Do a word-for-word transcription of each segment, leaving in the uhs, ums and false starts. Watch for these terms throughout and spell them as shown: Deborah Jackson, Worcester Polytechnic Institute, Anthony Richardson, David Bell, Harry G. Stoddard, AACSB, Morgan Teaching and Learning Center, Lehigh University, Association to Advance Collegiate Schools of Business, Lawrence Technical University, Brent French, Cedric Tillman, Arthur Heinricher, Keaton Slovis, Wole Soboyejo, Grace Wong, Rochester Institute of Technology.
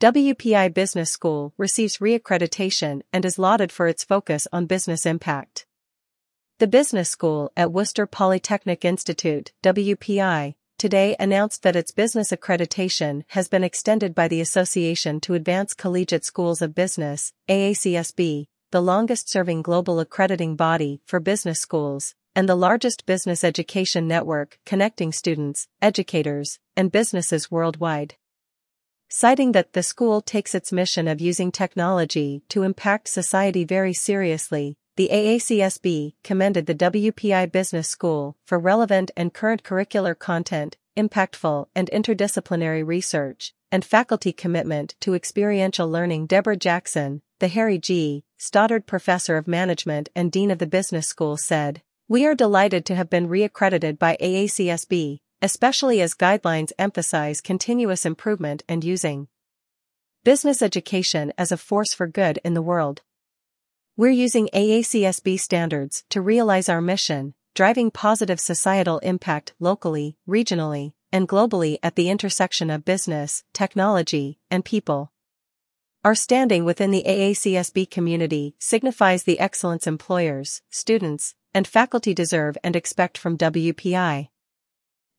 W P I Business School receives reaccreditation and is lauded for its focus on business impact. The Business School at Worcester Polytechnic Institute, W P I, today announced that its business accreditation has been extended by the Association to Advance Collegiate Schools of Business, A A C S B, the longest-serving global accrediting body for business schools, and the largest business education network connecting students, educators, and businesses worldwide. Citing that the school takes its mission of using technology to impact society very seriously, the A A C S B commended the W P I Business School for relevant and current curricular content, impactful and interdisciplinary research, and faculty commitment to experiential learning. Deborah Jackson, the Harry G. Stoddard Professor of Management and Dean of the Business School, said, "We are delighted to have been reaccredited by A A C S B, especially as guidelines emphasize continuous improvement and using business education as a force for good in the world. We're using A A C S B standards to realize our mission, driving positive societal impact locally, regionally, and globally at the intersection of business, technology, and people. Our standing within the A A C S B community signifies the excellence employers, students, and faculty deserve and expect from W P I."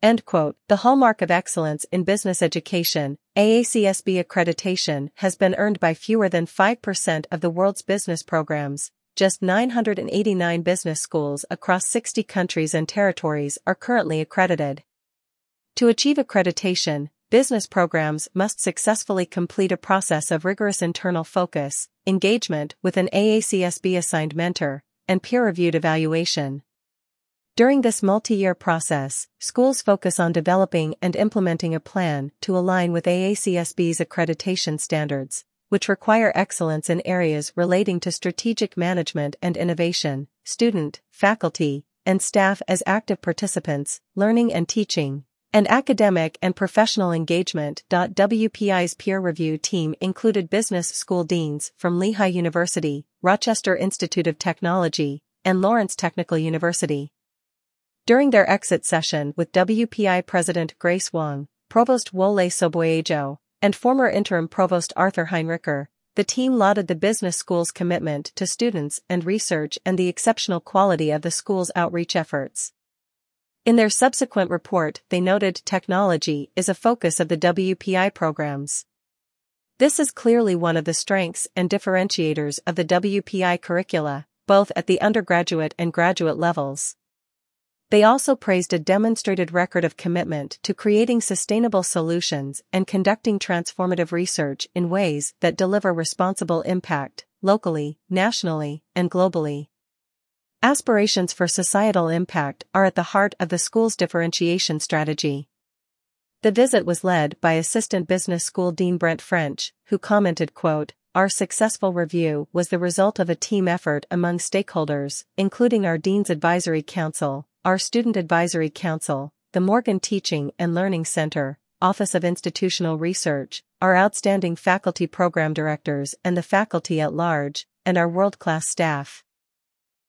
End quote. The hallmark of excellence in business education, A A C S B accreditation has been earned by fewer than five percent of the world's business programs. Just nine hundred eighty-nine business schools across sixty countries and territories are currently accredited. To achieve accreditation, business programs must successfully complete a process of rigorous internal focus, engagement with an A A C S B-assigned mentor, and peer-reviewed evaluation. During this multi-year process, schools focus on developing and implementing a plan to align with A A C S B's accreditation standards, which require excellence in areas relating to strategic management and innovation, student, faculty, and staff as active participants, learning and teaching, and academic and professional engagement. W P I's peer review team included business school deans from Lehigh University, Rochester Institute of Technology, and Lawrence Technical University. During their exit session with W P I President Grace Wong, Provost Wole Soboyejo, and former interim Provost Arthur Heinricher, the team lauded the business school's commitment to students and research and the exceptional quality of the school's outreach efforts. In their subsequent report, they noted technology is a focus of the W P I programs. This is clearly one of the strengths and differentiators of the W P I curricula, both at the undergraduate and graduate levels. They also praised a demonstrated record of commitment to creating sustainable solutions and conducting transformative research in ways that deliver responsible impact, locally, nationally, and globally. Aspirations for societal impact are at the heart of the school's differentiation strategy. The visit was led by Assistant Business School Dean Brent French, who commented, quote, "Our successful review was the result of a team effort among stakeholders, including our Dean's Advisory Council, our Student Advisory Council, the Morgan Teaching and Learning Center, Office of Institutional Research, our outstanding faculty program directors and the faculty at large, and our world-class staff."